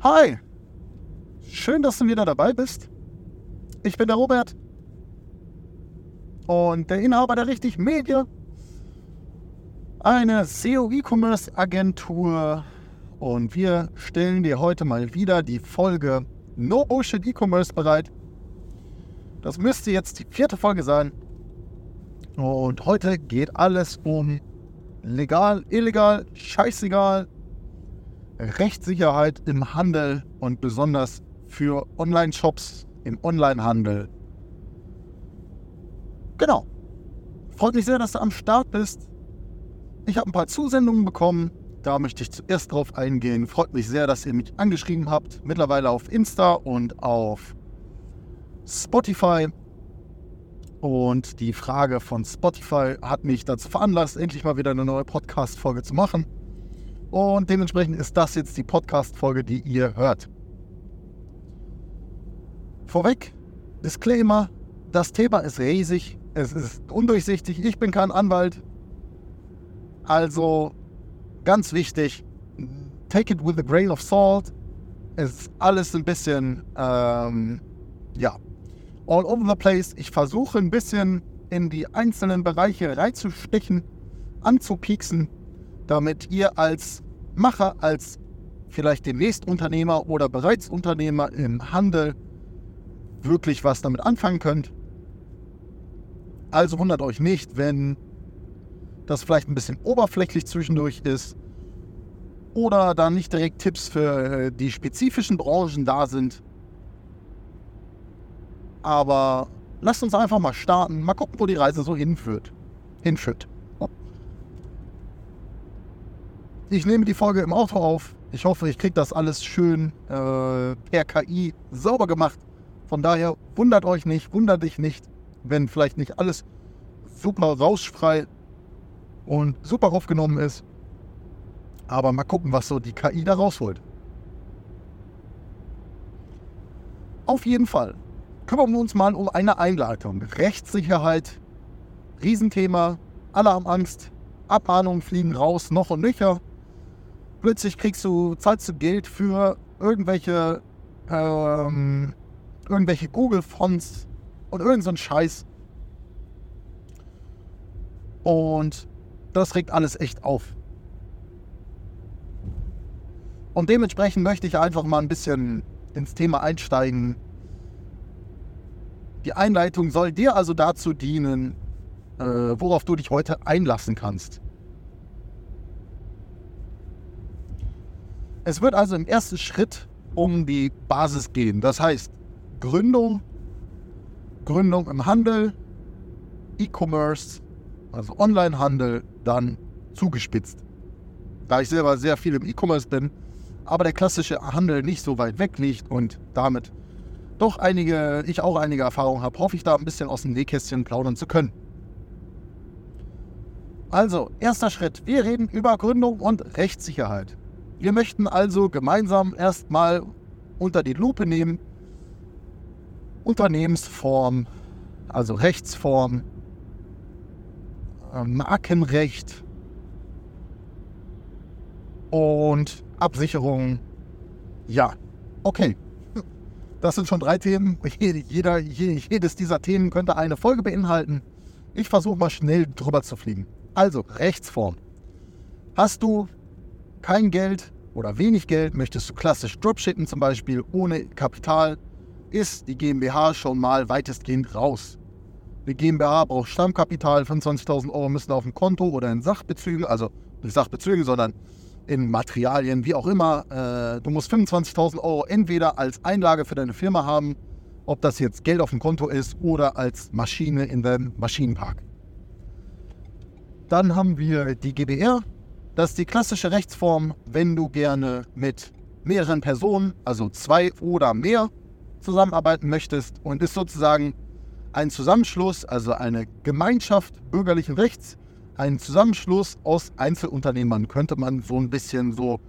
Hi, schön, dass du wieder dabei bist. Ich bin der Robert und der Inhaber der Richtig Media, eine SEO-E-Commerce-Agentur, und wir stellen dir heute mal wieder die Folge No Bullshit E-Commerce bereit. Das müsste jetzt die 4. Folge sein und heute geht alles um legal, illegal, scheißegal, Rechtssicherheit im Handel und besonders für Online-Shops im Online-Handel. Genau. Freut mich sehr, dass du am Start bist. Ich habe ein paar Zusendungen bekommen. Da möchte ich zuerst drauf eingehen. Freut mich sehr, dass ihr mich angeschrieben habt. Mittlerweile auf Insta und auf Spotify. Und die Frage von Spotify hat mich dazu veranlasst, endlich mal wieder eine neue Podcast-Folge zu machen. Und dementsprechend ist das jetzt die Podcast-Folge, die ihr hört. Vorweg, Disclaimer, das Thema ist riesig, es ist undurchsichtig, ich bin kein Anwalt. Also, ganz wichtig, take it with a grain of salt. Es ist alles ein bisschen, all over the place. Ich versuche ein bisschen in die einzelnen Bereiche reinzustechen, anzupieksen, damit ihr als Macher, als vielleicht demnächst Unternehmer oder bereits Unternehmer im Handel wirklich was damit anfangen könnt. Also wundert euch nicht, wenn das vielleicht ein bisschen oberflächlich zwischendurch ist oder da nicht direkt Tipps für die spezifischen Branchen da sind. Aber lasst uns einfach mal starten, mal gucken, wo die Reise so hinführt. Ich nehme die Folge im Auto auf. Ich hoffe, ich kriege das alles schön per KI sauber gemacht. Von daher wundert dich nicht, wenn vielleicht nicht alles super rauschfrei und super aufgenommen ist. Aber mal gucken, was so die KI da rausholt. Auf jeden Fall kümmern wir uns mal um eine Einleitung. Rechtssicherheit, Riesenthema, alle haben Angst, Abmahnungen fliegen raus, noch und nöcher. Plötzlich zahlst du Geld für irgendwelche Google-Fonts und irgend so einen Scheiß. Und das regt alles echt auf. Und dementsprechend möchte ich einfach mal ein bisschen ins Thema einsteigen. Die Einleitung soll dir also dazu dienen, worauf du dich heute einlassen kannst. Es wird also im ersten Schritt um die Basis gehen. Das heißt, Gründung im Handel, E-Commerce, also Online-Handel, dann zugespitzt. Da ich selber sehr viel im E-Commerce bin, aber der klassische Handel nicht so weit weg liegt und damit doch ich auch einige Erfahrungen habe, hoffe ich da ein bisschen aus dem Nähkästchen plaudern zu können. Also, erster Schritt. Wir reden über Gründung und Rechtssicherheit. Wir möchten also gemeinsam erstmal unter die Lupe nehmen, Unternehmensform, also Rechtsform, Markenrecht und Absicherung. Ja, okay. Das sind schon 3 Themen. Jedes dieser Themen könnte eine Folge beinhalten. Ich versuche mal schnell drüber zu fliegen. Also, Rechtsform. Hast du kein Geld oder wenig Geld, möchtest du klassisch Dropshippen zum Beispiel ohne Kapital, ist die GmbH schon mal weitestgehend raus. Eine GmbH braucht Stammkapital, 25.000 Euro müssen auf dem Konto oder in Sachbezügen, also nicht Sachbezügen, sondern in Materialien, wie auch immer. Du musst 25.000 Euro entweder als Einlage für deine Firma haben, ob das jetzt Geld auf dem Konto ist oder als Maschine in deinem Maschinenpark. Dann haben wir die GbR. Das ist die klassische Rechtsform, wenn du gerne mit mehreren Personen, also 2 oder mehr, zusammenarbeiten möchtest und ist sozusagen ein Zusammenschluss, also eine Gemeinschaft bürgerlichen Rechts, ein Zusammenschluss aus Einzelunternehmern, könnte man so ein bisschen so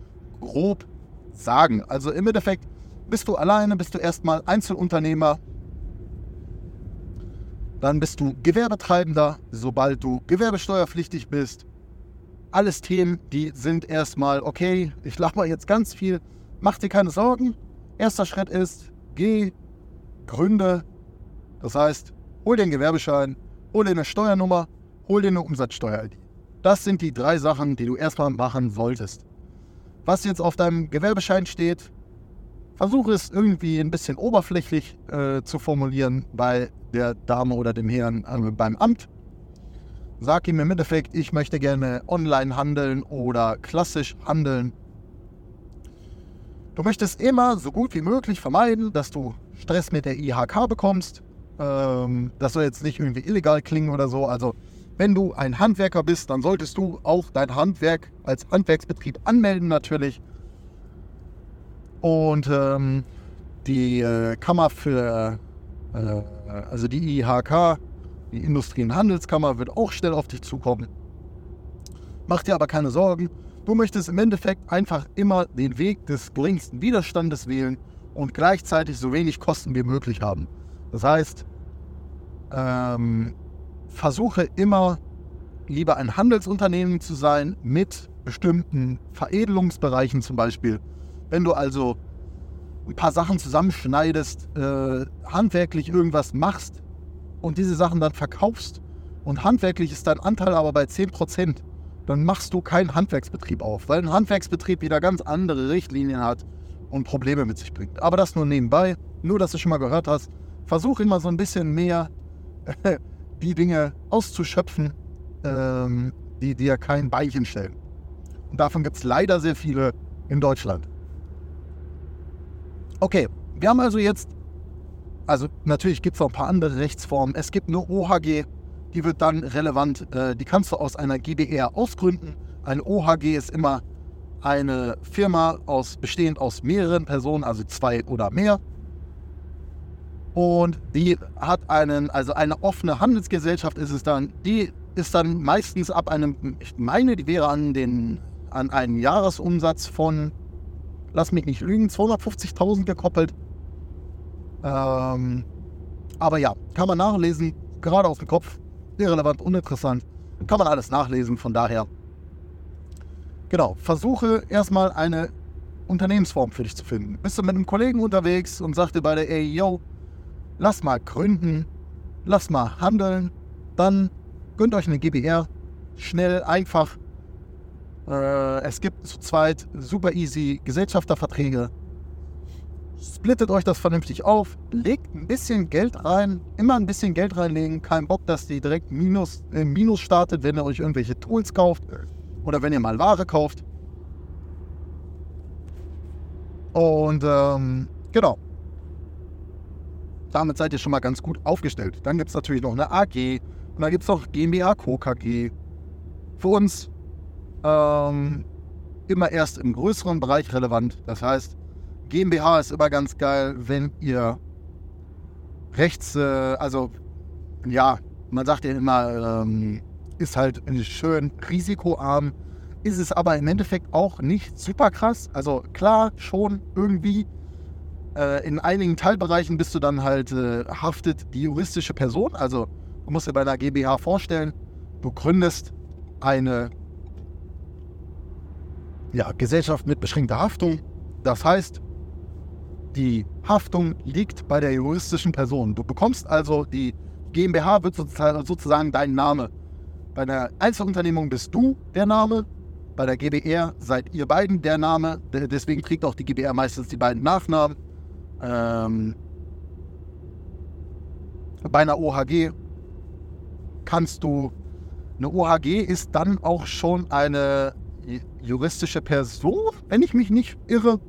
grob sagen. Also im Endeffekt bist du alleine, bist du erstmal Einzelunternehmer. Dann bist du Gewerbetreibender, sobald du gewerbesteuerpflichtig bist. Alles Themen, die sind erstmal okay. Ich laber jetzt ganz viel, Mach dir keine Sorgen. Erster Schritt ist, gründe. Das heißt, hol dir einen Gewerbeschein, hol dir eine Steuernummer, hol dir eine Umsatzsteuer-ID. Das sind die drei Sachen, die du erstmal machen solltest. Was jetzt auf deinem Gewerbeschein steht, versuche es irgendwie ein bisschen oberflächlich zu formulieren bei der Dame oder dem Herrn beim Amt. Sag ihm im Endeffekt, ich möchte gerne online handeln oder klassisch handeln. Du möchtest immer so gut wie möglich vermeiden, dass du Stress mit der IHK bekommst. Das soll jetzt nicht irgendwie illegal klingen oder so. Also wenn du ein Handwerker bist, dann solltest du auch dein Handwerk als Handwerksbetrieb anmelden natürlich. Und die Kammer also die IHK, die Industrie- und Handelskammer, wird auch schnell auf dich zukommen. Mach dir aber keine Sorgen. Du möchtest im Endeffekt einfach immer den Weg des geringsten Widerstandes wählen und gleichzeitig so wenig Kosten wie möglich haben. Das heißt, versuche immer lieber ein Handelsunternehmen zu sein mit bestimmten Veredelungsbereichen zum Beispiel. Wenn du also ein paar Sachen zusammenschneidest, handwerklich irgendwas machst und diese Sachen dann verkaufst und handwerklich ist dein Anteil aber bei 10%, dann machst du keinen Handwerksbetrieb auf, weil ein Handwerksbetrieb wieder ganz andere Richtlinien hat und Probleme mit sich bringt. Aber das nur nebenbei, nur dass du schon mal gehört hast, versuch immer so ein bisschen mehr die Dinge auszuschöpfen, die dir kein Beinchen stellen. Und davon gibt es leider sehr viele in Deutschland. Okay, wir haben also jetzt, natürlich gibt es noch ein paar andere Rechtsformen. Es gibt eine OHG. Die wird dann relevant, die kannst du aus einer GBR ausgründen. Eine OHG ist immer eine Firma bestehend aus mehreren Personen, also zwei oder mehr. Und die hat eine offene Handelsgesellschaft ist es dann. Die ist dann meistens ab einem, ich meine, die wäre an einen Jahresumsatz von, lass mich nicht lügen, 250.000 gekoppelt. Aber ja, kann man nachlesen, gerade aus dem Kopf. Irrelevant, uninteressant, kann man alles nachlesen, von daher. Genau, versuche erstmal eine Unternehmensform für dich zu finden. Bist du mit einem Kollegen unterwegs und sagst dir beide, ey, yo, lass mal gründen, lass mal handeln, dann gönnt euch eine GbR, schnell, einfach. Es gibt zu zweit super easy Gesellschafterverträge. Splittet euch das vernünftig auf, legt ein bisschen Geld rein, immer ein bisschen Geld reinlegen, kein Bock, dass die direkt Minus startet, wenn ihr euch irgendwelche Tools kauft oder wenn ihr mal Ware kauft. Und genau, damit seid ihr schon mal ganz gut aufgestellt. Dann gibt es natürlich noch eine AG und dann gibt es noch GmbH Co. KG. Für uns immer erst im größeren Bereich relevant, das heißt, GmbH ist immer ganz geil, wenn ihr man sagt ja immer, ist halt schön risikoarm, ist es aber im Endeffekt auch nicht super krass. Also klar, schon irgendwie, in einigen Teilbereichen bist du dann halt, haftet die juristische Person. Also du musst dir bei einer GmbH vorstellen, du gründest eine Gesellschaft mit beschränkter Haftung. Das heißt, die Haftung liegt bei der juristischen Person. Du bekommst also, die GmbH wird sozusagen dein Name. Bei der Einzelunternehmung bist du der Name, bei der GbR seid ihr beiden der Name. Deswegen kriegt auch die GbR meistens die beiden Nachnamen. Bei einer OHG eine OHG ist dann auch schon eine juristische Person, wenn ich mich nicht irre.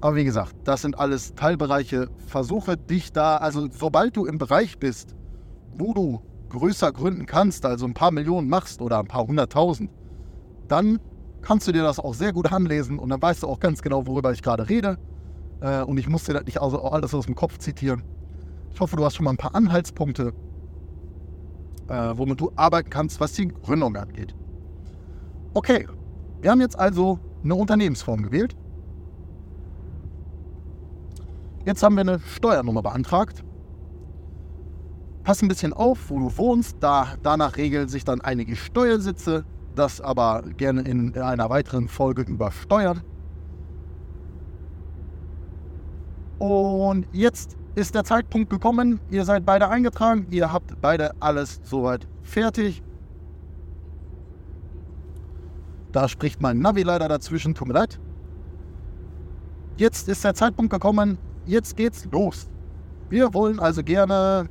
Aber wie gesagt, das sind alles Teilbereiche. Versuche dich da, also sobald du im Bereich bist, wo du größer gründen kannst, also ein paar Millionen machst oder ein paar 100.000, dann kannst du dir das auch sehr gut anlesen und dann weißt du auch ganz genau, worüber ich gerade rede. Und ich muss dir das nicht alles aus dem Kopf zitieren. Ich hoffe, du hast schon mal ein paar Anhaltspunkte, womit du arbeiten kannst, was die Gründung angeht. Okay, wir haben jetzt also eine Unternehmensform gewählt. Jetzt haben wir eine Steuernummer beantragt. Pass ein bisschen auf, wo du wohnst. Danach regeln sich dann einige Steuersitze. Das aber gerne in einer weiteren Folge über Steuern. Und jetzt ist der Zeitpunkt gekommen, ihr seid beide eingetragen, ihr habt beide alles soweit fertig. Da spricht mein Navi leider dazwischen, tut mir leid. Jetzt ist der Zeitpunkt gekommen, jetzt geht's los. Wir wollen also gerne,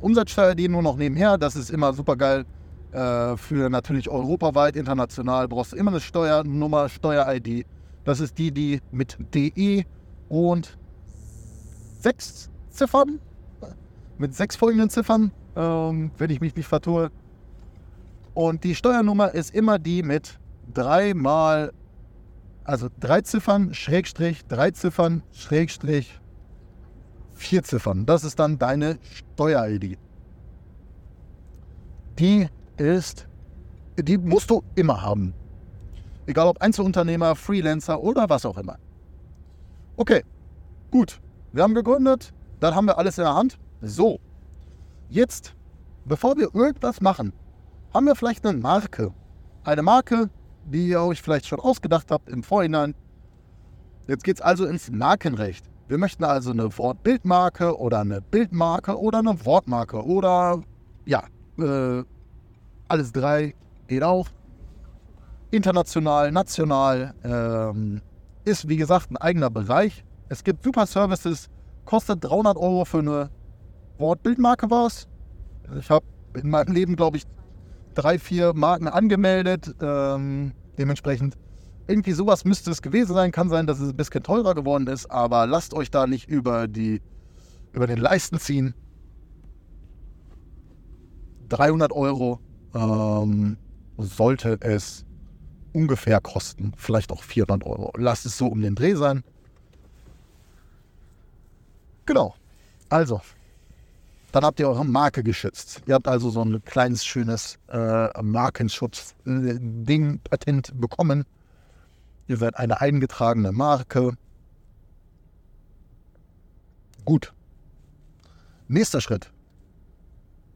Umsatzsteuer, die nur noch nebenher, das ist immer super geil. Für natürlich europaweit, international brauchst du immer eine Steuernummer, Steuer-ID. Das ist die mit DE und 6 Ziffern, mit 6 folgenden Ziffern, wenn ich mich nicht vertue. Und die Steuernummer ist immer die mit 3 Ziffern, Schrägstrich 4 Ziffern. Das ist dann deine Steuer-ID. Die musst du immer haben. Egal ob Einzelunternehmer, Freelancer oder was auch immer. Okay, gut. Wir haben gegründet, dann haben wir alles in der Hand. So, jetzt, bevor wir irgendwas machen, haben wir vielleicht eine Marke. Eine Marke, die ihr euch vielleicht schon ausgedacht habt im Vorhinein. Jetzt geht es also ins Markenrecht. Wir möchten also eine Wortbildmarke oder eine Bildmarke oder eine Wortmarke oder ja, alles drei geht auch. International, national, ist wie gesagt ein eigener Bereich. Es gibt super Services, kostet 300 Euro für eine Wortbildmarke was. Ich habe in meinem Leben, glaube ich, 3-4 Marken angemeldet. Dementsprechend irgendwie sowas müsste es gewesen sein. Kann sein, dass es ein bisschen teurer geworden ist, aber lasst euch da nicht über den Leisten ziehen. 300 Euro sollte es ungefähr kosten, vielleicht auch 400 Euro. Lasst es so um den Dreh sein. Genau, also, dann habt ihr eure Marke geschützt. Ihr habt also so ein kleines, schönes Markenschutz-Ding, Patent bekommen. Ihr seid eine eingetragene Marke. Gut. Nächster Schritt.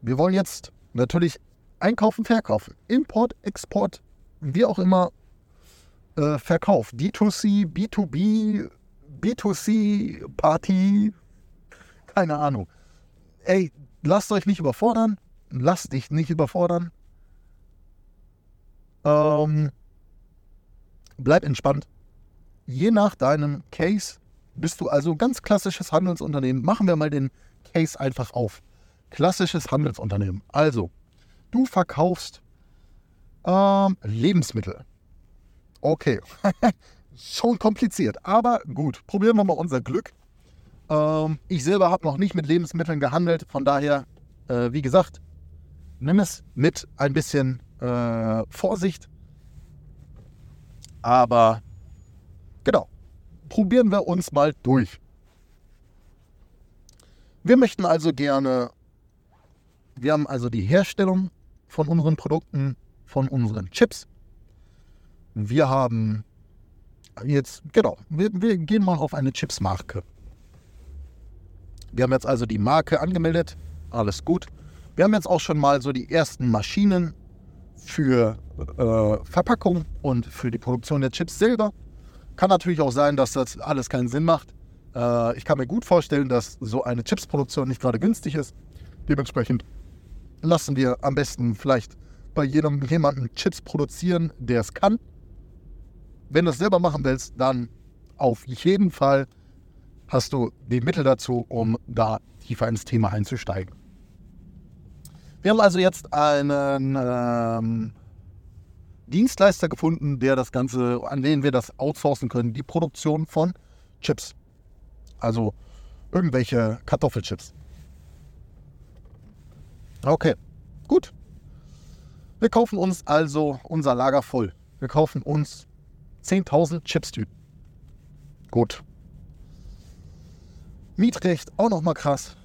Wir wollen jetzt natürlich einkaufen, verkaufen. Import, Export, wie auch immer, Verkauf. D2C, B2B, B2C, Party, keine Ahnung. Ey, lasst euch nicht überfordern. Lasst dich nicht überfordern. Bleib entspannt. Je nach deinem Case bist du also ganz klassisches Handelsunternehmen. Machen wir mal den Case einfach auf. Klassisches Handelsunternehmen. Also, du verkaufst Lebensmittel. Okay, schon kompliziert, aber gut, probieren wir mal unser Glück. Ich selber habe noch nicht mit Lebensmitteln gehandelt, von daher, wie gesagt, nimm es mit ein bisschen Vorsicht. Aber genau, probieren wir uns mal durch. Wir möchten also gerne, wir haben also die Herstellung von unseren Produkten, von unseren Chips. Wir haben jetzt, genau, wir gehen mal auf eine Chips-Marke. Wir haben jetzt also die Marke angemeldet, alles gut. Wir haben jetzt auch schon mal so die ersten Maschinen für Verpackung und für die Produktion der Chips selber. Kann natürlich auch sein, dass das alles keinen Sinn macht. Ich kann mir gut vorstellen, dass so eine Chipsproduktion nicht gerade günstig ist. Dementsprechend lassen wir am besten vielleicht bei jemandem Chips produzieren, der es kann. Wenn du es selber machen willst, dann auf jeden Fall hast du die Mittel dazu, um da tiefer ins Thema einzusteigen. Wir haben also jetzt einen Dienstleister gefunden, der das Ganze, an den wir das outsourcen können, die Produktion von Chips. Also irgendwelche Kartoffelchips. Okay, gut. Wir kaufen uns also unser Lager voll. Wir kaufen uns 10.000 Chips-Tüten. Gut. Mietrecht, auch nochmal krass.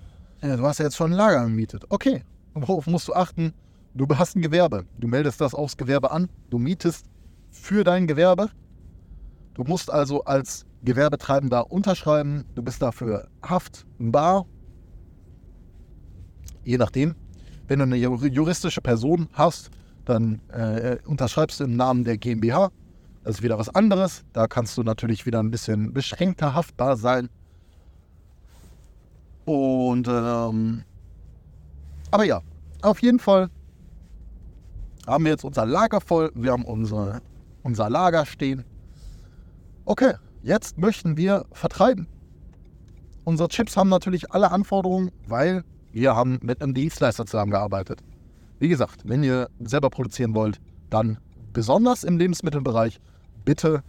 Du hast ja jetzt schon ein Lager gemietet. Okay, worauf musst du achten? Du hast ein Gewerbe. Du meldest das aufs Gewerbe an. Du mietest für dein Gewerbe. Du musst also als Gewerbetreibender unterschreiben, du bist dafür haftbar. Je nachdem, wenn du eine juristische Person hast, dann unterschreibst du im Namen der GmbH. Das ist wieder was anderes. Da kannst du natürlich wieder ein bisschen beschränkter haftbar sein. Und aber ja, auf jeden Fall haben wir jetzt unser Lager voll. Wir haben unser Lager stehen. Okay, jetzt möchten wir vertreiben. Unsere Chips haben natürlich alle Anforderungen, weil wir haben mit einem Dienstleister zusammengearbeitet. Wie gesagt, wenn ihr selber produzieren wollt, dann besonders im Lebensmittelbereich bitte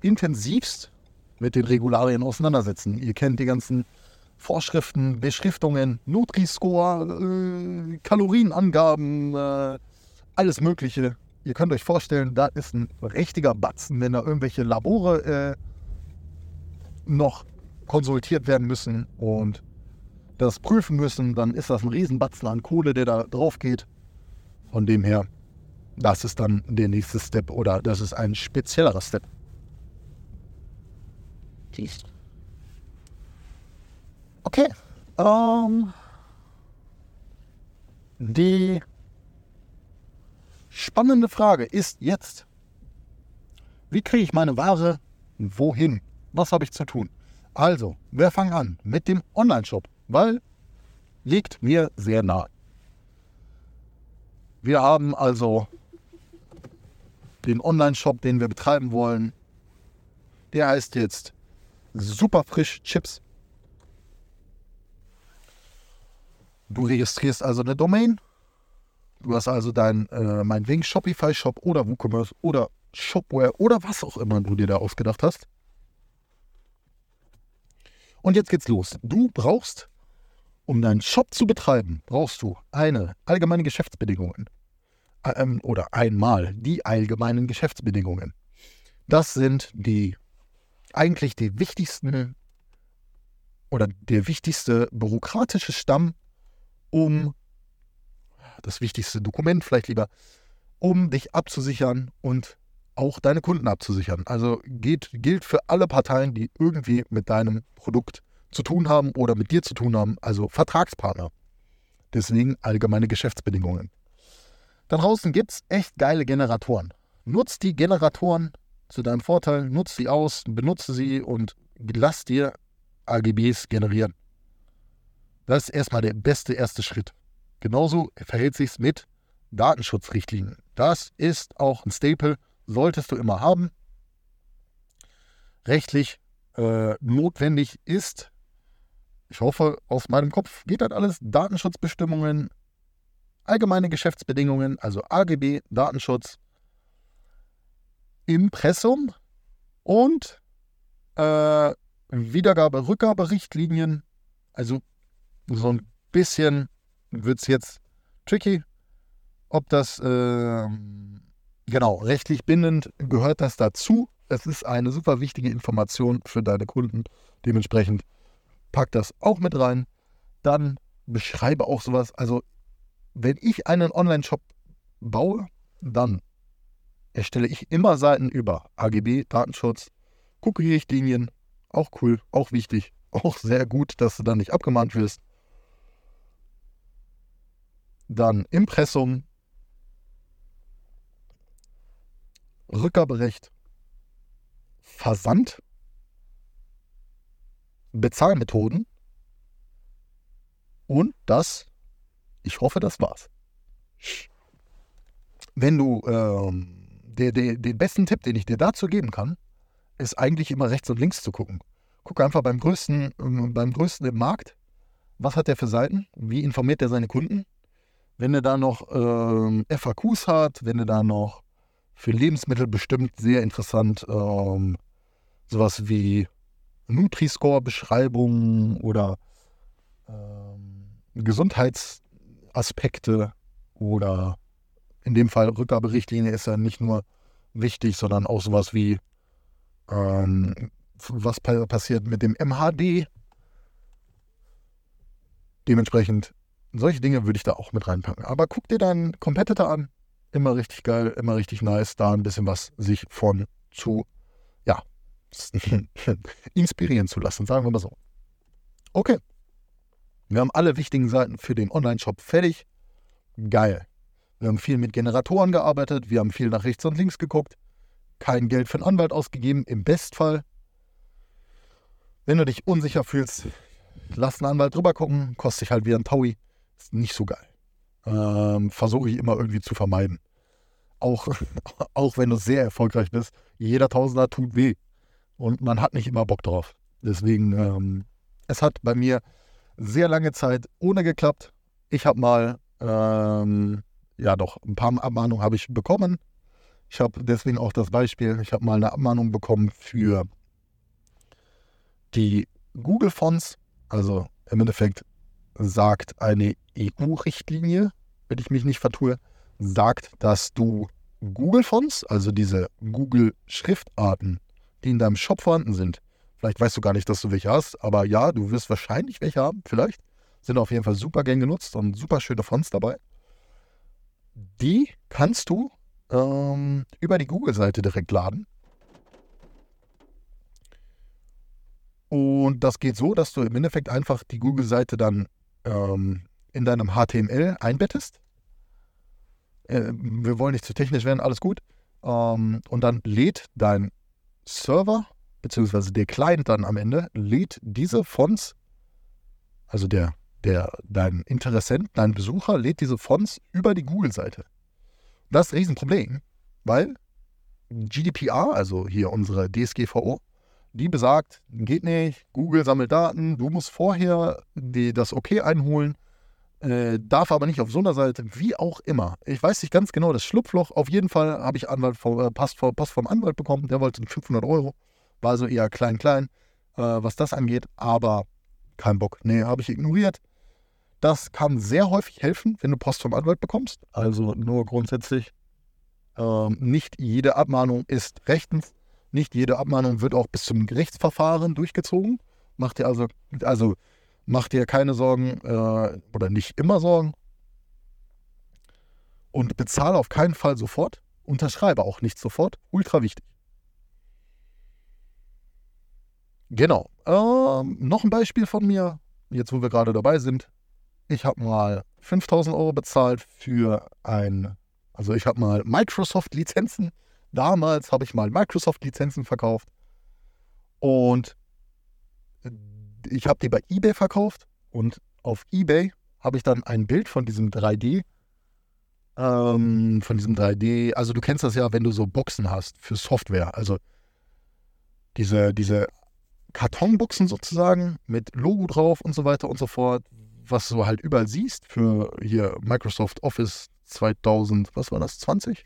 intensivst mit den Regularien auseinandersetzen. Ihr kennt die ganzen Vorschriften, Beschriftungen, Nutri-Score, Kalorienangaben, alles Mögliche. Ihr könnt euch vorstellen, da ist ein richtiger Batzen, wenn da irgendwelche Labore noch konsultiert werden müssen und das prüfen müssen, dann ist das ein Riesenbatzen an Kohle, der da drauf geht. Von dem her, das ist dann der nächste Step oder das ist ein speziellerer Step. Okay. Die spannende Frage ist jetzt, wie kriege ich meine Ware wohin? Was habe ich zu tun? Also, wir fangen an mit dem Online-Shop, weil liegt mir sehr nah. Wir haben also den Online-Shop, den wir betreiben wollen. Der heißt jetzt Superfrisch Chips. Du registrierst also eine Domain. Du hast also deinen, meinetwegen Shopify-Shop oder WooCommerce oder Shopware oder was auch immer du dir da ausgedacht hast. Und jetzt geht's los. Du brauchst, um deinen Shop zu betreiben, brauchst du eine allgemeine Geschäftsbedingungen. Oder einmal die allgemeinen Geschäftsbedingungen. Das sind eigentlich die wichtigsten oder der wichtigste bürokratische Stamm, um das wichtigste Dokument vielleicht lieber, um dich abzusichern und auch deine Kunden abzusichern. Also gilt für alle Parteien, die irgendwie mit deinem Produkt zu tun haben oder mit dir zu tun haben, also Vertragspartner. Deswegen allgemeine Geschäftsbedingungen. Da draußen gibt es echt geile Generatoren. Nutzt die Generatoren zu deinem Vorteil, nutzt sie aus, benutze sie und lass dir AGBs generieren. Das ist erstmal der beste erste Schritt. Genauso verhält sich es mit Datenschutzrichtlinien. Das ist auch ein Stapel, solltest du immer haben. Rechtlich notwendig ist, ich hoffe, aus meinem Kopf geht das alles, Datenschutzbestimmungen, allgemeine Geschäftsbedingungen, also AGB, Datenschutz, Impressum und Wiedergabe-Rückgabe-Richtlinien. Also so ein bisschen wird es jetzt tricky, ob das... Genau, rechtlich bindend gehört das dazu. Es ist eine super wichtige Information für deine Kunden. Dementsprechend pack das auch mit rein. Dann beschreibe auch sowas. Also, wenn ich einen Online-Shop baue, dann erstelle ich immer Seiten über AGB, Datenschutz, Cookie-Richtlinien. Auch cool, auch wichtig, auch sehr gut, dass du dann nicht abgemahnt wirst. Dann Impressum. Rückgaberecht, Versand, Bezahlmethoden und das, ich hoffe, das war's. Wenn du, den besten Tipp, den ich dir dazu geben kann, ist eigentlich immer rechts und links zu gucken. Guck einfach beim größten im Markt, was hat der für Seiten, wie informiert der seine Kunden. Wenn er da noch FAQs hat, wenn er da noch für Lebensmittel bestimmt sehr interessant, sowas wie Nutri-Score-Beschreibungen oder Gesundheitsaspekte oder in dem Fall Rückgaberichtlinie ist ja nicht nur wichtig, sondern auch sowas wie, was passiert mit dem MHD. Dementsprechend, solche Dinge würde ich da auch mit reinpacken. Aber guck dir deinen Competitor an. Immer richtig geil, immer richtig nice, da ein bisschen was sich von zu, ja, inspirieren zu lassen, sagen wir mal so. Okay, wir haben alle wichtigen Seiten für den Online-Shop fertig. Geil. Wir haben viel mit Generatoren gearbeitet, wir haben viel nach rechts und links geguckt. kein Geld für einen Anwalt ausgegeben, im Bestfall. Wenn du dich unsicher fühlst, lass einen Anwalt drüber gucken, kostet dich halt wieder ein Taui. Ist nicht so geil. Versuche ich immer irgendwie zu vermeiden. Auch wenn du sehr erfolgreich bist, jeder Tausender tut weh. Und man hat nicht immer Bock drauf. Deswegen, es hat bei mir sehr lange Zeit ohne geklappt. Ich habe mal, ein paar Abmahnungen habe ich bekommen. Ich habe deswegen auch das Beispiel, ich habe mal eine Abmahnung bekommen für die Google-Fonts. Also im Endeffekt sagt eine EU-Richtlinie, wenn ich mich nicht vertue, sagt, dass du Google-Fonts, also diese Google-Schriftarten, die in deinem Shop vorhanden sind, vielleicht weißt du gar nicht, dass du welche hast, aber ja, du wirst wahrscheinlich welche haben, vielleicht, sind auf jeden Fall super gern genutzt und super schöne Fonts dabei. Die kannst du über die Google-Seite direkt laden. Und das geht so, dass du im Endeffekt einfach die Google-Seite dann in deinem HTML einbettest. Wir wollen nicht zu technisch werden, alles gut. Und dann lädt dein Server, beziehungsweise der Client dann am Ende, lädt diese Fonts, also dein Interessent, dein Besucher, lädt diese Fonts über die Google-Seite. Das ist ein Riesenproblem, weil GDPR, also hier unsere DSGVO, die besagt, geht nicht, Google sammelt Daten, du musst vorher das Okay einholen, darf aber nicht auf so einer Seite, wie auch immer. Ich weiß nicht ganz genau, das Schlupfloch, auf jeden Fall habe ich Pass vom Anwalt bekommen, der wollte 500 Euro, war also eher klein, was das angeht, aber kein Bock, habe ich ignoriert. Das kann sehr häufig helfen, wenn du Post vom Anwalt bekommst, also nur grundsätzlich, nicht jede Abmahnung ist rechtens, nicht jede Abmahnung wird auch bis zum Gerichtsverfahren durchgezogen, mach dir keine Sorgen oder nicht immer Sorgen und bezahle auf keinen Fall sofort, unterschreibe auch nicht sofort, ultra wichtig. Genau, noch ein Beispiel von mir, jetzt wo wir gerade dabei sind. Ich habe mal 5.000 Euro bezahlt ich habe mal Microsoft-Lizenzen. Damals habe ich mal Microsoft-Lizenzen verkauft und ich habe die bei eBay verkauft und auf eBay habe ich dann ein Bild von diesem 3D, also du kennst das ja, wenn du so Boxen hast für Software, also diese Kartonboxen sozusagen mit Logo drauf und so weiter und so fort, was du halt überall siehst für hier Microsoft Office 2020?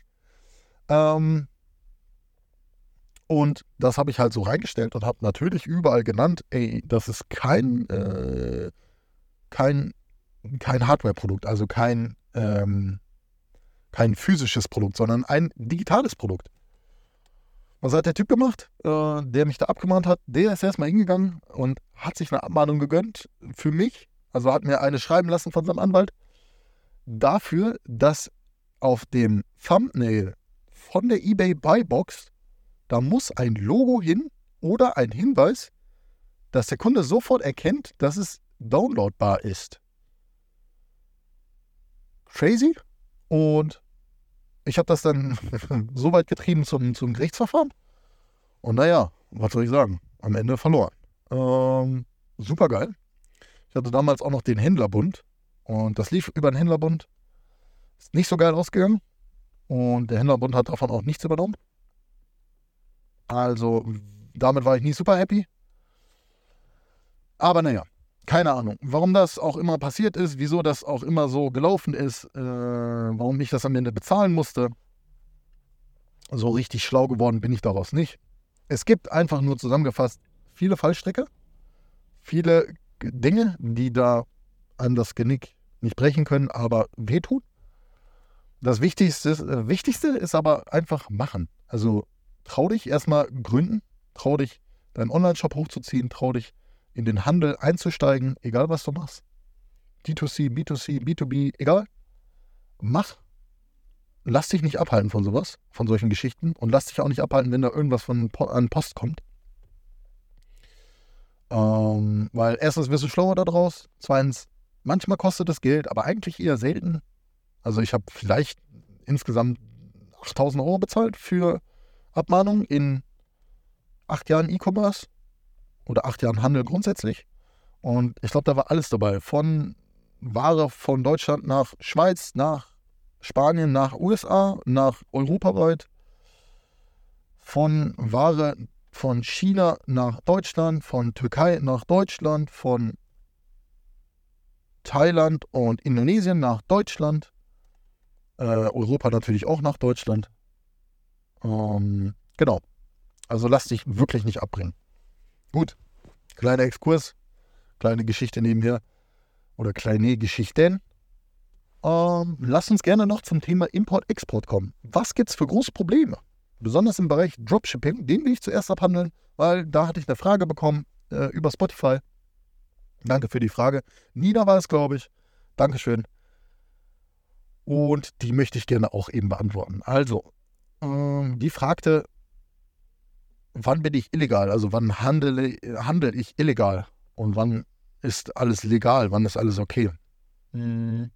Und das habe ich halt so reingestellt und habe natürlich überall genannt, ey, das ist kein Hardware-Produkt, also kein physisches Produkt, sondern ein digitales Produkt. Was hat der Typ gemacht, der mich da abgemahnt hat? Der ist erstmal hingegangen und hat sich eine Abmahnung gegönnt für mich, also hat mir eine schreiben lassen von seinem Anwalt, dafür, dass auf dem Thumbnail von der eBay-Buy-Box, da muss ein Logo hin oder ein Hinweis, dass der Kunde sofort erkennt, dass es downloadbar ist. Crazy. Und ich habe das dann so weit getrieben zum Gerichtsverfahren. Und naja, was soll ich sagen? Am Ende verloren. Super geil. Ich hatte damals auch noch den Händlerbund. Und das lief über den Händlerbund. Ist nicht so geil ausgegangen. Und der Händlerbund hat davon auch nichts übernommen. Also, damit war ich nicht super happy. Aber naja, keine Ahnung, warum das auch immer passiert ist, wieso das auch immer so gelaufen ist, warum ich das am Ende bezahlen musste. So richtig schlau geworden bin ich daraus nicht. Es gibt einfach nur zusammengefasst viele Fallstricke, viele Dinge, die da an das Genick nicht brechen können, aber wehtun. Das Wichtigste ist aber einfach machen. Also trau dich erstmal gründen, trau dich deinen Online-Shop hochzuziehen, trau dich in den Handel einzusteigen, egal was du machst. D2C, B2C, B2B, egal. Mach. Lass dich nicht abhalten von sowas, von solchen Geschichten und lass dich auch nicht abhalten, wenn da irgendwas an Post kommt. Weil erstens wirst du schlauer da draus, zweitens, manchmal kostet es Geld, aber eigentlich eher selten. Also ich habe vielleicht insgesamt 8.000 Euro bezahlt für Abmahnung in 8 Jahren E-Commerce oder 8 Jahren Handel grundsätzlich. Und ich glaube, da war alles dabei. Von Ware von Deutschland nach Schweiz, nach Spanien, nach USA, nach europaweit. Von Ware von China nach Deutschland, von Türkei nach Deutschland, von Thailand und Indonesien nach Deutschland. Europa natürlich auch nach Deutschland. Genau. Also lass dich wirklich nicht abbringen. Gut. Kleiner Exkurs. Kleine Geschichte nebenher. Oder kleine Geschichten. Lass uns gerne noch zum Thema Import-Export kommen. Was gibt es für große Probleme? Besonders im Bereich Dropshipping. Den will ich zuerst abhandeln, weil da hatte ich eine Frage bekommen über Spotify. Danke für die Frage. Nina war es, glaube ich. Dankeschön. Und die möchte ich gerne auch eben beantworten. Also, die fragte, wann bin ich illegal? Also, wann handel ich illegal? Und wann ist alles legal? Wann ist alles okay? Mhm.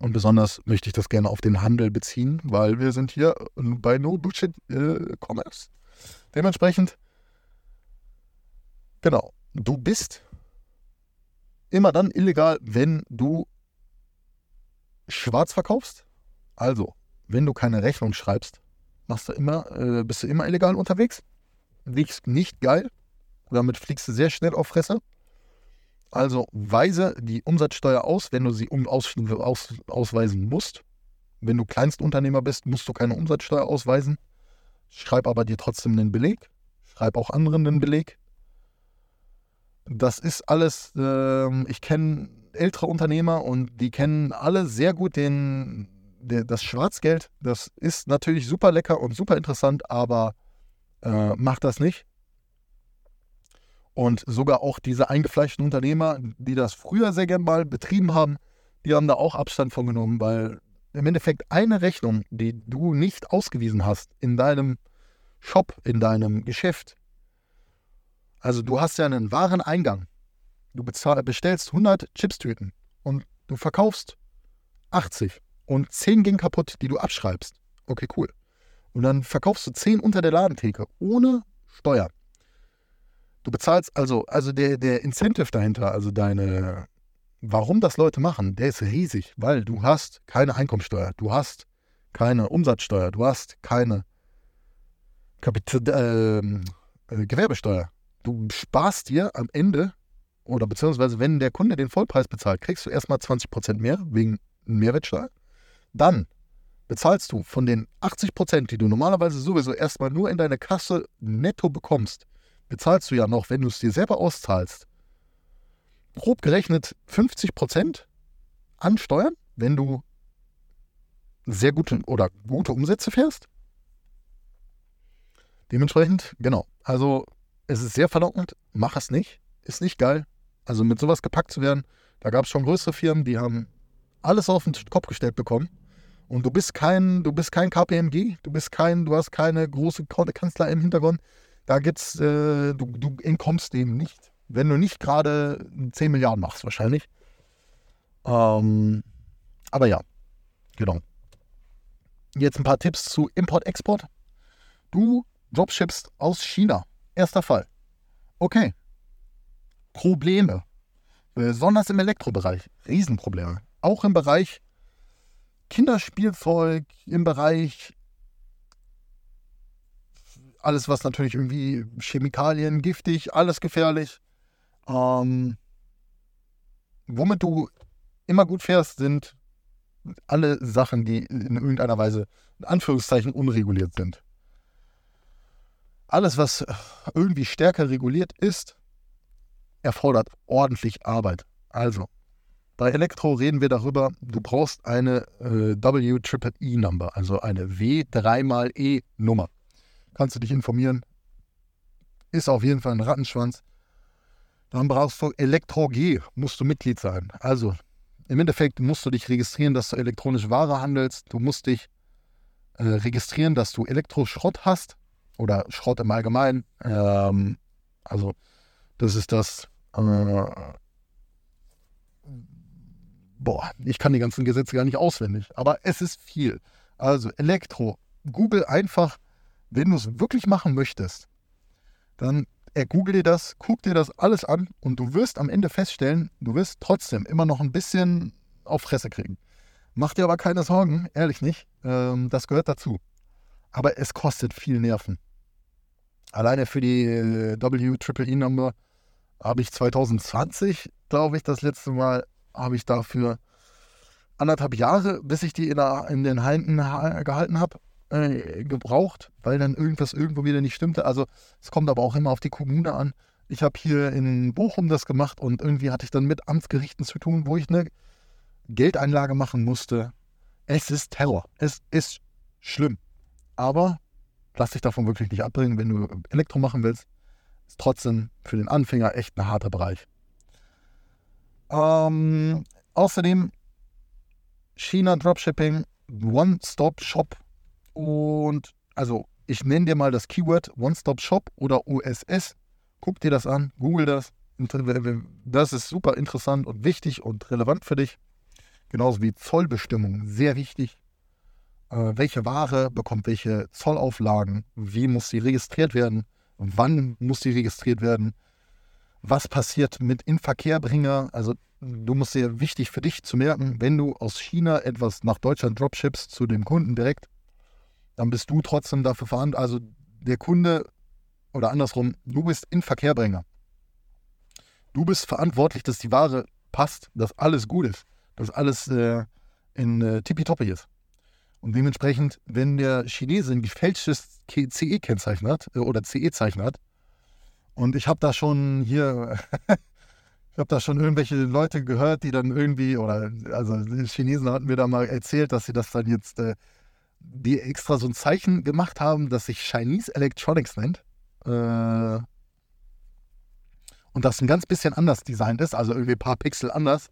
Und besonders möchte ich das gerne auf den Handel beziehen, weil wir sind hier bei No Bullshit E-Commerce. Dementsprechend, genau, du bist immer dann illegal, wenn du schwarz verkaufst. Also, wenn du keine Rechnung schreibst, bist du immer illegal unterwegs. Liegst nicht geil. Damit fliegst du sehr schnell auf Fresse. Also weise die Umsatzsteuer aus, wenn du sie ausweisen musst. Wenn du Kleinstunternehmer bist, musst du keine Umsatzsteuer ausweisen. Schreib aber dir trotzdem einen Beleg. Schreib auch anderen einen Beleg. Das ist alles, ich kenne ältere Unternehmer und die kennen alle sehr gut das Schwarzgeld. Das ist natürlich super lecker und super interessant, aber mach das nicht. Und sogar auch diese eingefleischten Unternehmer, die das früher sehr gern mal betrieben haben, die haben da auch Abstand von genommen, weil im Endeffekt eine Rechnung, die du nicht ausgewiesen hast in deinem Shop, in deinem Geschäft. Also du hast ja einen Wareneingang. Du bestellst 100 Chipstüten und du verkaufst 80 und 10 gehen kaputt, die du abschreibst. Okay, cool. Und dann verkaufst du 10 unter der Ladentheke ohne Steuern. Du bezahlst also der Incentive dahinter, also warum das Leute machen, der ist riesig, weil du hast keine Einkommensteuer, du hast keine Umsatzsteuer, du hast keine Gewerbesteuer. Du sparst dir am Ende, oder beziehungsweise wenn der Kunde den Vollpreis bezahlt, kriegst du erstmal 20% mehr wegen Mehrwertsteuer. Dann bezahlst du von den 80%, die du normalerweise sowieso erstmal nur in deine Kasse netto bekommst, bezahlst du ja noch, wenn du es dir selber auszahlst, grob gerechnet 50% an Steuern, wenn du sehr gute Umsätze fährst. Dementsprechend, genau. Also es ist sehr verlockend, mach es nicht, ist nicht geil. Also mit sowas gepackt zu werden, da gab es schon größere Firmen, die haben alles auf den Kopf gestellt bekommen. Und du bist kein KPMG, du hast keine große Kanzlei im Hintergrund. Da gibt's, du entkommst dem nicht, wenn du nicht gerade 10 Milliarden machst wahrscheinlich. Aber ja, genau. Jetzt ein paar Tipps zu Import-Export. Du dropshippst aus China. Erster Fall. Okay. Probleme. Besonders im Elektrobereich. Riesenprobleme. Auch im Bereich Kinderspielzeug, im Bereich alles, was natürlich irgendwie Chemikalien, giftig, alles gefährlich. Womit du immer gut fährst, sind alle Sachen, die in irgendeiner Weise in Anführungszeichen unreguliert sind. Alles, was irgendwie stärker reguliert ist, erfordert ordentlich Arbeit. Also, bei Elektro reden wir darüber, du brauchst eine WEEE-Number, also eine W3xE-Nummer. Kannst du dich informieren. Ist auf jeden Fall ein Rattenschwanz. Dann brauchst du Elektro-G, musst du Mitglied sein. Also im Endeffekt musst du dich registrieren, dass du elektronische Ware handelst. Du musst dich registrieren, dass du Elektroschrott hast oder Schrott im Allgemeinen. Also das ist das... ich kann die ganzen Gesetze gar nicht auswendig, aber es ist viel. Also Elektro, google einfach wenn du es wirklich machen möchtest, dann google dir das, guck dir das alles an und du wirst am Ende feststellen, du wirst trotzdem immer noch ein bisschen auf Fresse kriegen. Mach dir aber keine Sorgen, ehrlich nicht, das gehört dazu. Aber es kostet viel Nerven. Alleine für die WEEE-Number habe ich 2020, glaube ich, das letzte Mal, habe ich dafür 1,5 Jahre, bis ich die in den Händen gehalten habe, gebraucht, weil dann irgendwas irgendwo wieder nicht stimmte. Also es kommt aber auch immer auf die Kommune an. Ich habe hier in Bochum das gemacht und irgendwie hatte ich dann mit Amtsgerichten zu tun, wo ich eine Geldeinlage machen musste. Es ist Terror. Es ist schlimm. Aber lass dich davon wirklich nicht abbringen, wenn du Elektro machen willst. Ist trotzdem für den Anfänger echt ein harter Bereich. Außerdem China Dropshipping, One-Stop-Shop und also ich nenne dir mal das Keyword One-Stop-Shop oder OSS. Guck dir das an, google das. Das ist super interessant und wichtig und relevant für dich. Genauso wie Zollbestimmungen, sehr wichtig. Welche Ware bekommt welche Zollauflagen? Wie muss sie registriert werden? Wann muss sie registriert werden? Was passiert mit Inverkehrbringer? Also du musst sehr wichtig für dich zu merken, wenn du aus China etwas nach Deutschland dropshippst zu dem Kunden direkt, dann bist du trotzdem dafür verantwortlich. Also der Kunde oder andersrum, du bist Inverkehrbringer. Du bist verantwortlich, dass die Ware passt, dass alles gut ist, dass alles in tippitoppi ist. Und dementsprechend, wenn der Chinese ein gefälschtes CE-Kennzeichen hat oder CE-Zeichen hat, und ich habe da schon hier, ich habe da schon irgendwelche Leute gehört, die dann irgendwie, oder also die Chinesen hatten mir da mal erzählt, dass sie das dann jetzt, die extra so ein Zeichen gemacht haben, das sich Chinese Electronics nennt. Und das ein ganz bisschen anders designt ist, also irgendwie ein paar Pixel anders,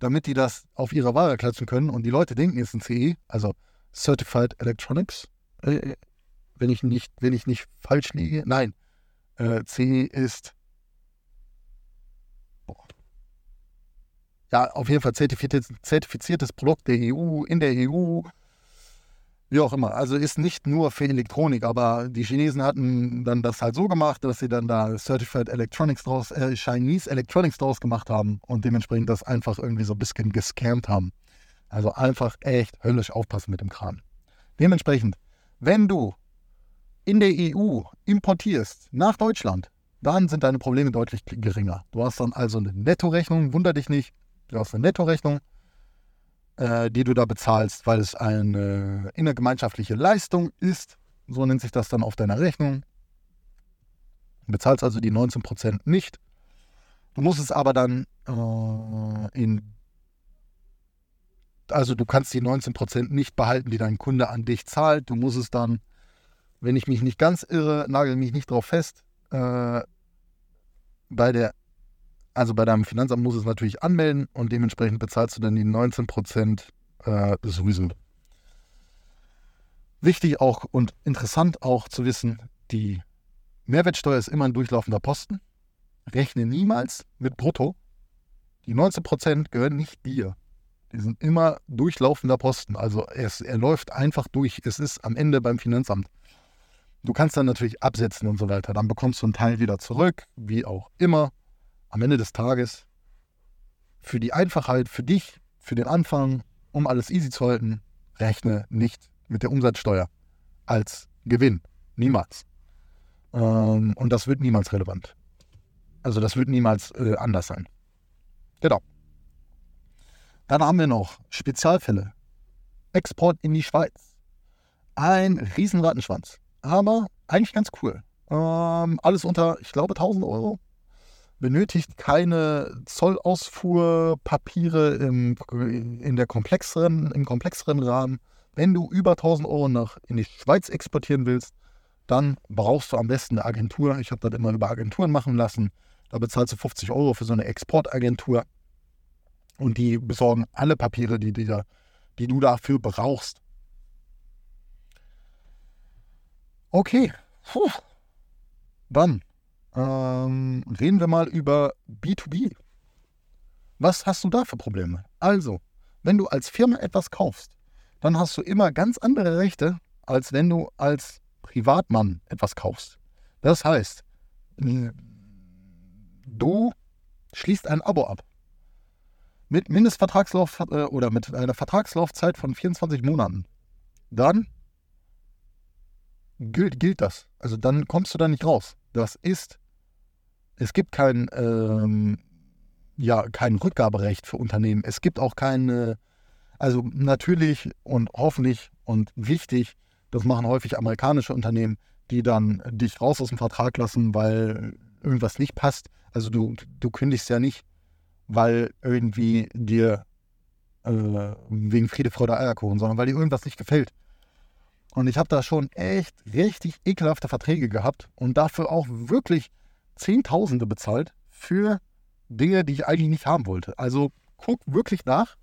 damit die das auf ihre Ware klatschen können und die Leute denken, es ist ein CE, also Certified Electronics, wenn ich nicht falsch liege. Nein, CE ist, ja, auf jeden Fall zertifiziertes Produkt der EU, in der EU, wie auch immer. Also ist nicht nur für Elektronik, aber die Chinesen hatten dann das halt so gemacht, dass sie dann da Certified Electronics draus, Chinese Electronics draus gemacht haben und dementsprechend das einfach irgendwie so ein bisschen gescammt haben. Also einfach echt höllisch aufpassen mit dem Kram. Dementsprechend, wenn du in der EU importierst nach Deutschland, dann sind deine Probleme deutlich geringer. Du hast dann also eine Nettorechnung, wunder dich nicht, du hast eine Nettorechnung, die du da bezahlst, weil es eine innergemeinschaftliche Leistung ist. So nennt sich das dann auf deiner Rechnung. Du bezahlst also die 19% nicht. Du musst es aber dann also du kannst die 19% nicht behalten, die dein Kunde an dich zahlt. Du musst es dann, wenn ich mich nicht ganz irre, nagel mich nicht drauf fest, bei deinem Finanzamt musst du es natürlich anmelden und dementsprechend bezahlst du dann die 19% sowieso. Wichtig auch und interessant auch zu wissen, die Mehrwertsteuer ist immer ein durchlaufender Posten. Rechne niemals mit Brutto. Die 19% gehören nicht dir. Die sind immer durchlaufender Posten. Also er läuft einfach durch. Es ist am Ende beim Finanzamt. Du kannst dann natürlich absetzen und so weiter. Dann bekommst du einen Teil wieder zurück, wie auch immer. Am Ende des Tages für die Einfachheit, für dich, für den Anfang, um alles easy zu halten, rechne nicht mit der Umsatzsteuer als Gewinn. Niemals. Und das wird niemals relevant. Also das wird niemals anders sein. Genau. Dann haben wir noch Spezialfälle. Export in die Schweiz. Ein Riesenrattenschwanz. Aber eigentlich ganz cool. Alles unter, ich glaube, 1000 Euro. Benötigt keine Zollausfuhrpapiere im komplexeren Rahmen. Wenn du über 1000 Euro in die Schweiz exportieren willst, dann brauchst du am besten eine Agentur. Ich habe das immer über Agenturen machen lassen. Da bezahlst du 50 Euro für so eine Exportagentur. Und die besorgen alle Papiere, die du dafür brauchst. Okay. Puh. Dann reden wir mal über B2B. Was hast du da für Probleme? Also, wenn du als Firma etwas kaufst, dann hast du immer ganz andere Rechte, als wenn du als Privatmann etwas kaufst. Das heißt, du schließt ein Abo ab. Mit Mindestvertragslauf oder mit einer Vertragslaufzeit von 24 Monaten. Dann gilt das. Also dann kommst du da nicht raus. Es gibt kein Rückgaberecht für Unternehmen. Es gibt auch keine, also natürlich und hoffentlich und wichtig, das machen häufig amerikanische Unternehmen, die dann dich raus aus dem Vertrag lassen, weil irgendwas nicht passt. Also du kündigst ja nicht, weil irgendwie dir wegen Friede, Freude, Eierkuchen, sondern weil dir irgendwas nicht gefällt. Und ich habe da schon echt richtig ekelhafte Verträge gehabt und dafür auch wirklich Zehntausende bezahlt für Dinge, die ich eigentlich nicht haben wollte. Also guck wirklich nach.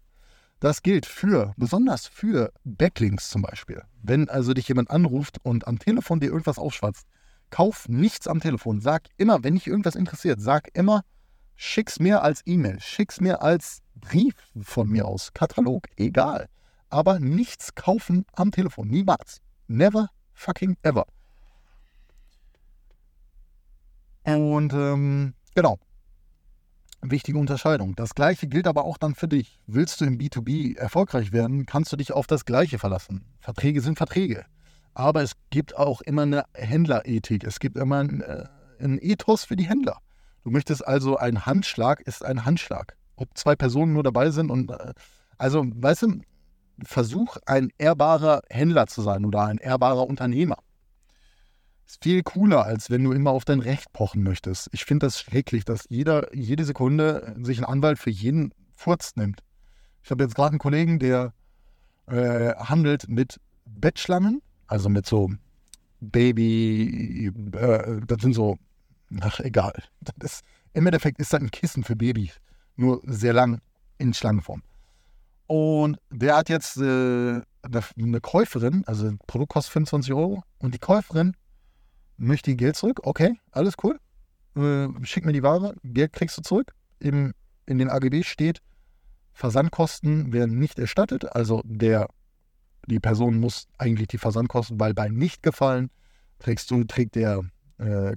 Das gilt besonders für Backlinks zum Beispiel. Wenn also dich jemand anruft und am Telefon dir irgendwas aufschwatzt, kauf nichts am Telefon. Sag immer, wenn dich irgendwas interessiert, schick's mir als E-Mail, schick's mir als Brief von mir aus, Katalog, egal. Aber nichts kaufen am Telefon, niemals. Never fucking ever. Und genau. Wichtige Unterscheidung. Das Gleiche gilt aber auch dann für dich. Willst du im B2B erfolgreich werden, kannst du dich auf das Gleiche verlassen. Verträge sind Verträge. Aber es gibt auch immer eine Händlerethik. Es gibt immer einen Ethos für die Händler. Du möchtest also, ein Handschlag ist ein Handschlag. Ob zwei Personen nur dabei sind und... Also, weißt du, versuch ein ehrbarer Händler zu sein oder ein ehrbarer Unternehmer. Ist viel cooler, als wenn du immer auf dein Recht pochen möchtest. Ich finde das schrecklich, dass jede Sekunde sich ein Anwalt für jeden Furz nimmt. Ich habe jetzt gerade einen Kollegen, der handelt mit Bettschlangen, also mit so Baby, das sind so, egal. Das ist, im Endeffekt ist das ein Kissen für Babys, nur sehr lang in Schlangenform. Und der hat jetzt eine Käuferin, also das Produkt kostet 25 €, und die Käuferin möchte Geld zurück, okay, alles cool, schick mir die Ware, Geld kriegst du zurück. In den AGB steht, Versandkosten werden nicht erstattet, also die Person muss eigentlich die Versandkosten, weil bei nicht gefallen trägt der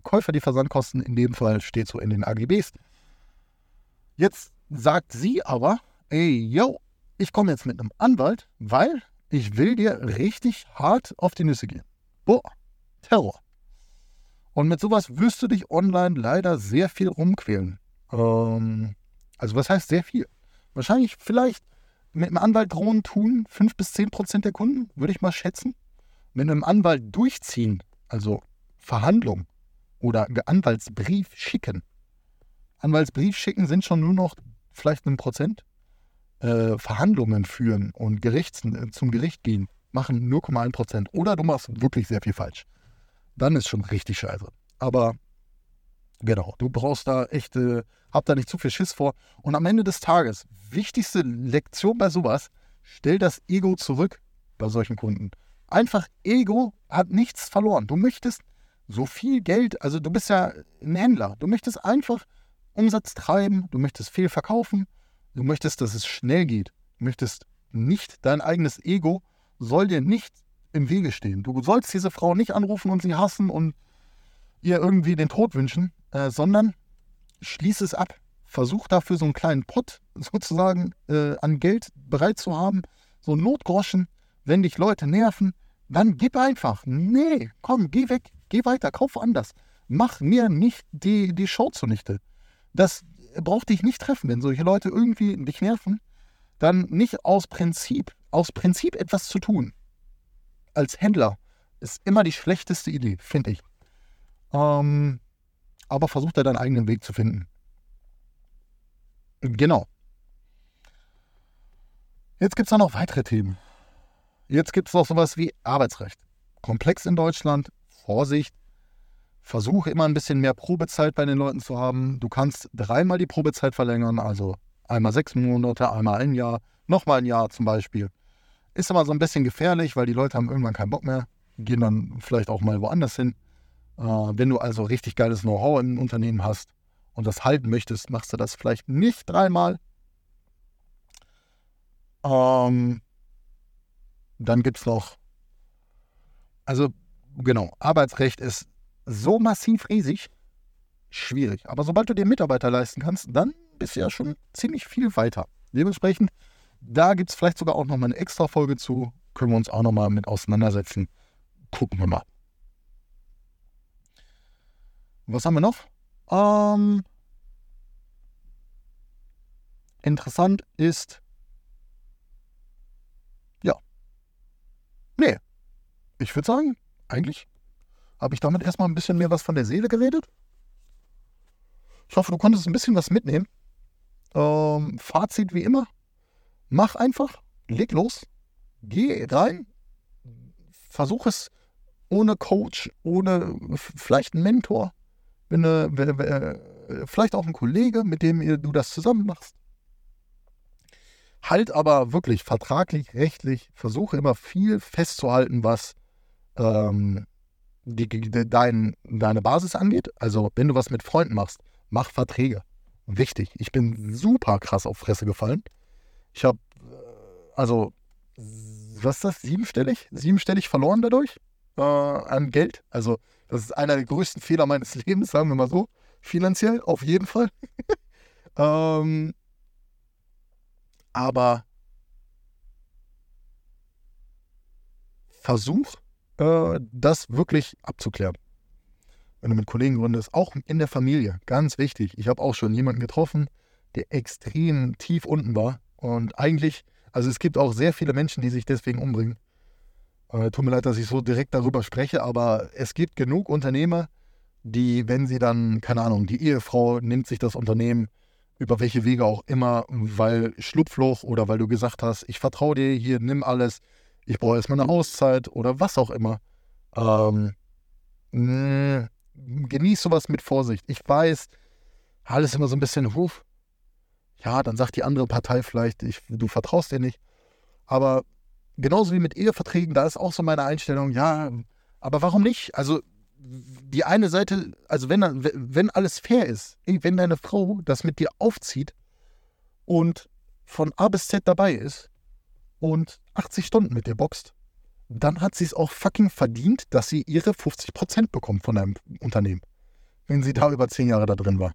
Käufer die Versandkosten, in dem Fall steht so in den AGBs. Jetzt sagt sie aber, ey, yo, ich komme jetzt mit einem Anwalt, weil ich will dir richtig hart auf die Nüsse gehen. Boah, Terror. Und mit sowas wirst du dich online leider sehr viel rumquälen. Also was heißt sehr viel? Wahrscheinlich vielleicht mit einem Anwalt drohen tun 5-10% der Kunden, würde ich mal schätzen. Mit einem Anwalt durchziehen, also Verhandlung oder Anwaltsbrief schicken. Anwaltsbrief schicken sind schon nur noch vielleicht 1%. Verhandlungen führen und zum Gericht gehen, machen 0,1%. Oder du machst wirklich sehr viel falsch. Dann ist schon richtig scheiße. Aber genau, du brauchst da echt, hab da nicht zu viel Schiss vor. Und am Ende des Tages, wichtigste Lektion bei sowas, stell das Ego zurück bei solchen Kunden. Einfach Ego hat nichts verloren. Du möchtest so viel Geld, also du bist ja ein Händler, du möchtest einfach Umsatz treiben, du möchtest viel verkaufen, du möchtest, dass es schnell geht, du möchtest nicht, dein eigenes Ego soll dir nicht im Wege stehen. Du sollst diese Frau nicht anrufen und sie hassen und ihr irgendwie den Tod wünschen, sondern schließ es ab. Versuch dafür so einen kleinen Pott sozusagen an Geld bereit zu haben, so einen Notgroschen. Wenn dich Leute nerven, dann gib einfach. Nee, komm, geh weg, geh weiter, kauf anders. Mach mir nicht die Show zunichte. Das braucht dich nicht treffen, wenn solche Leute irgendwie dich nerven, dann nicht aus Prinzip etwas zu tun. Als Händler ist immer die schlechteste Idee, finde ich. Aber versuch da deinen eigenen Weg zu finden. Genau. Jetzt gibt es da noch weitere Themen. Jetzt gibt es noch sowas wie Arbeitsrecht. Komplex in Deutschland, Vorsicht. Versuche immer ein bisschen mehr Probezeit bei den Leuten zu haben. Du kannst dreimal die Probezeit verlängern, also einmal 6 Monate, einmal ein Jahr, nochmal ein Jahr zum Beispiel. Ist aber so ein bisschen gefährlich, weil die Leute haben irgendwann keinen Bock mehr, gehen dann vielleicht auch mal woanders hin. Wenn du also richtig geiles Know-how im Unternehmen hast und das halten möchtest, machst du das vielleicht nicht dreimal. Dann gibt es noch, also genau, Arbeitsrecht ist so massiv riesig, schwierig. Aber sobald du dir Mitarbeiter leisten kannst, dann bist du ja schon ziemlich viel weiter. Dementsprechend, da gibt es vielleicht sogar auch nochmal eine extra Folge zu, können wir uns auch nochmal mit auseinandersetzen. Gucken wir mal. Was haben wir noch? Interessant ist, ja, nee, ich würde sagen, eigentlich habe ich damit erstmal ein bisschen mehr was von der Seele geredet. Ich hoffe, du konntest ein bisschen was mitnehmen. Fazit wie immer, mach einfach, leg los, geh rein, versuch es ohne Coach, ohne vielleicht einen Mentor, vielleicht auch einen Kollege, mit dem du das zusammen machst. Halt aber wirklich vertraglich, rechtlich, versuche immer viel festzuhalten, was deine Basis angeht. Also wenn du was mit Freunden machst, mach Verträge. Wichtig. Ich bin super krass auf Fresse gefallen. Ich habe, was ist das? Siebenstellig? Siebenstellig verloren dadurch an Geld. Also das ist einer der größten Fehler meines Lebens, sagen wir mal so. Finanziell auf jeden Fall. Aber versuch, das wirklich abzuklären. Wenn du mit Kollegen gründest, auch in der Familie, ganz wichtig. Ich habe auch schon jemanden getroffen, der extrem tief unten war. Und eigentlich, also es gibt auch sehr viele Menschen, die sich deswegen umbringen. Tut mir leid, dass ich so direkt darüber spreche, aber es gibt genug Unternehmer, die, wenn sie dann, keine Ahnung, die Ehefrau nimmt sich das Unternehmen, über welche Wege auch immer, weil Schlupfloch oder weil du gesagt hast, ich vertraue dir, hier, nimm alles, ich brauche erstmal eine Auszeit oder was auch immer. Genieß sowas mit Vorsicht. Ich weiß, alles immer so ein bisschen, ja, dann sagt die andere Partei vielleicht, du vertraust dir nicht. Aber genauso wie mit Eheverträgen, da ist auch so meine Einstellung, ja, aber warum nicht? Also die eine Seite, also wenn alles fair ist, wenn deine Frau das mit dir aufzieht und von A bis Z dabei ist und 80 Stunden mit dir boxt, dann hat sie es auch fucking verdient, dass sie ihre 50% bekommt von deinem Unternehmen, wenn sie da über 10 Jahre da drin war.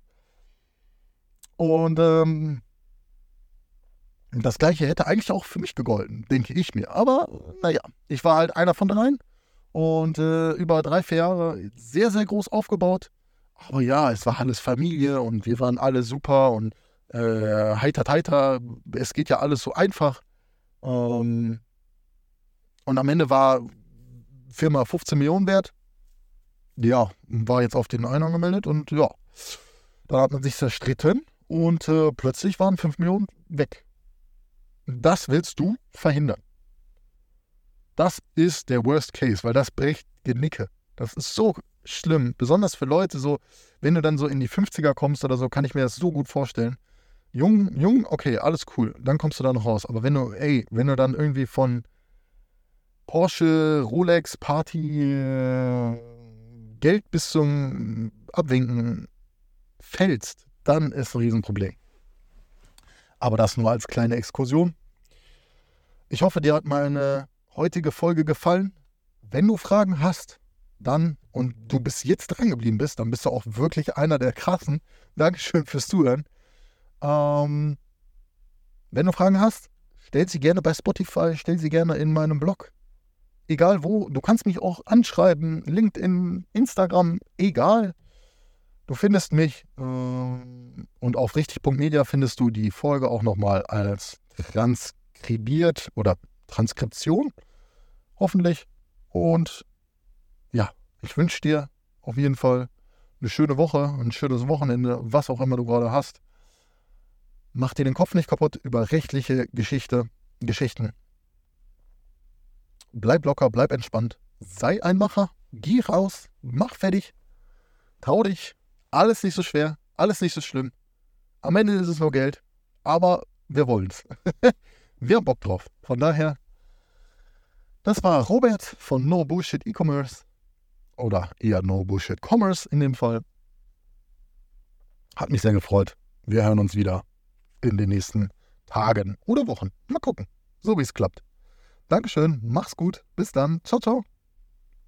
Und das Gleiche hätte eigentlich auch für mich gegolten, denke ich mir. Aber naja, ich war halt einer von dreien. Und über 3-4 Jahre sehr, sehr groß aufgebaut. Aber ja, es war alles Familie und wir waren alle super und heiter. Es geht ja alles so einfach. Und am Ende war Firma 15 Millionen wert. Ja, war jetzt auf den einen angemeldet und ja, da hat man sich zerstritten und plötzlich waren 5 Millionen weg. Das willst du verhindern. Das ist der Worst Case, weil das bricht Genicke. Das ist so schlimm, besonders für Leute so, wenn du dann so in die 50er kommst oder so, kann ich mir das so gut vorstellen. Jung, okay, alles cool, dann kommst du da noch raus. Aber wenn du dann irgendwie von Porsche, Rolex, Party, Geld bis zum Abwinken fällst, dann ist ein Riesenproblem. Aber das nur als kleine Exkursion. Ich hoffe, dir hat meine heutige Folge gefallen. Wenn du Fragen hast, dann und du bis jetzt dran geblieben bist, dann bist du auch wirklich einer der Krassen. Dankeschön fürs Zuhören. Wenn du Fragen hast, stell sie gerne bei Spotify, stell sie gerne in meinem Blog. Egal wo, du kannst mich auch anschreiben, LinkedIn, Instagram, egal. Du findest mich und auf richtig.media findest du die Folge auch nochmal als transkribiert oder Transkription, hoffentlich. Und ja, ich wünsche dir auf jeden Fall eine schöne Woche, ein schönes Wochenende, was auch immer du gerade hast. Mach dir den Kopf nicht kaputt über rechtliche Geschichten. Bleib locker, bleib entspannt. Sei ein Macher, geh raus, mach fertig, trau dich. Alles nicht so schwer, alles nicht so schlimm. Am Ende ist es nur Geld, aber wir wollen's. Wir haben Bock drauf. Von daher, das war Robert von No Bullshit E-Commerce oder eher No Bullshit Commerce in dem Fall. Hat mich sehr gefreut. Wir hören uns wieder in den nächsten Tagen oder Wochen. Mal gucken, so wie es klappt. Dankeschön, mach's gut. Bis dann. Ciao, ciao.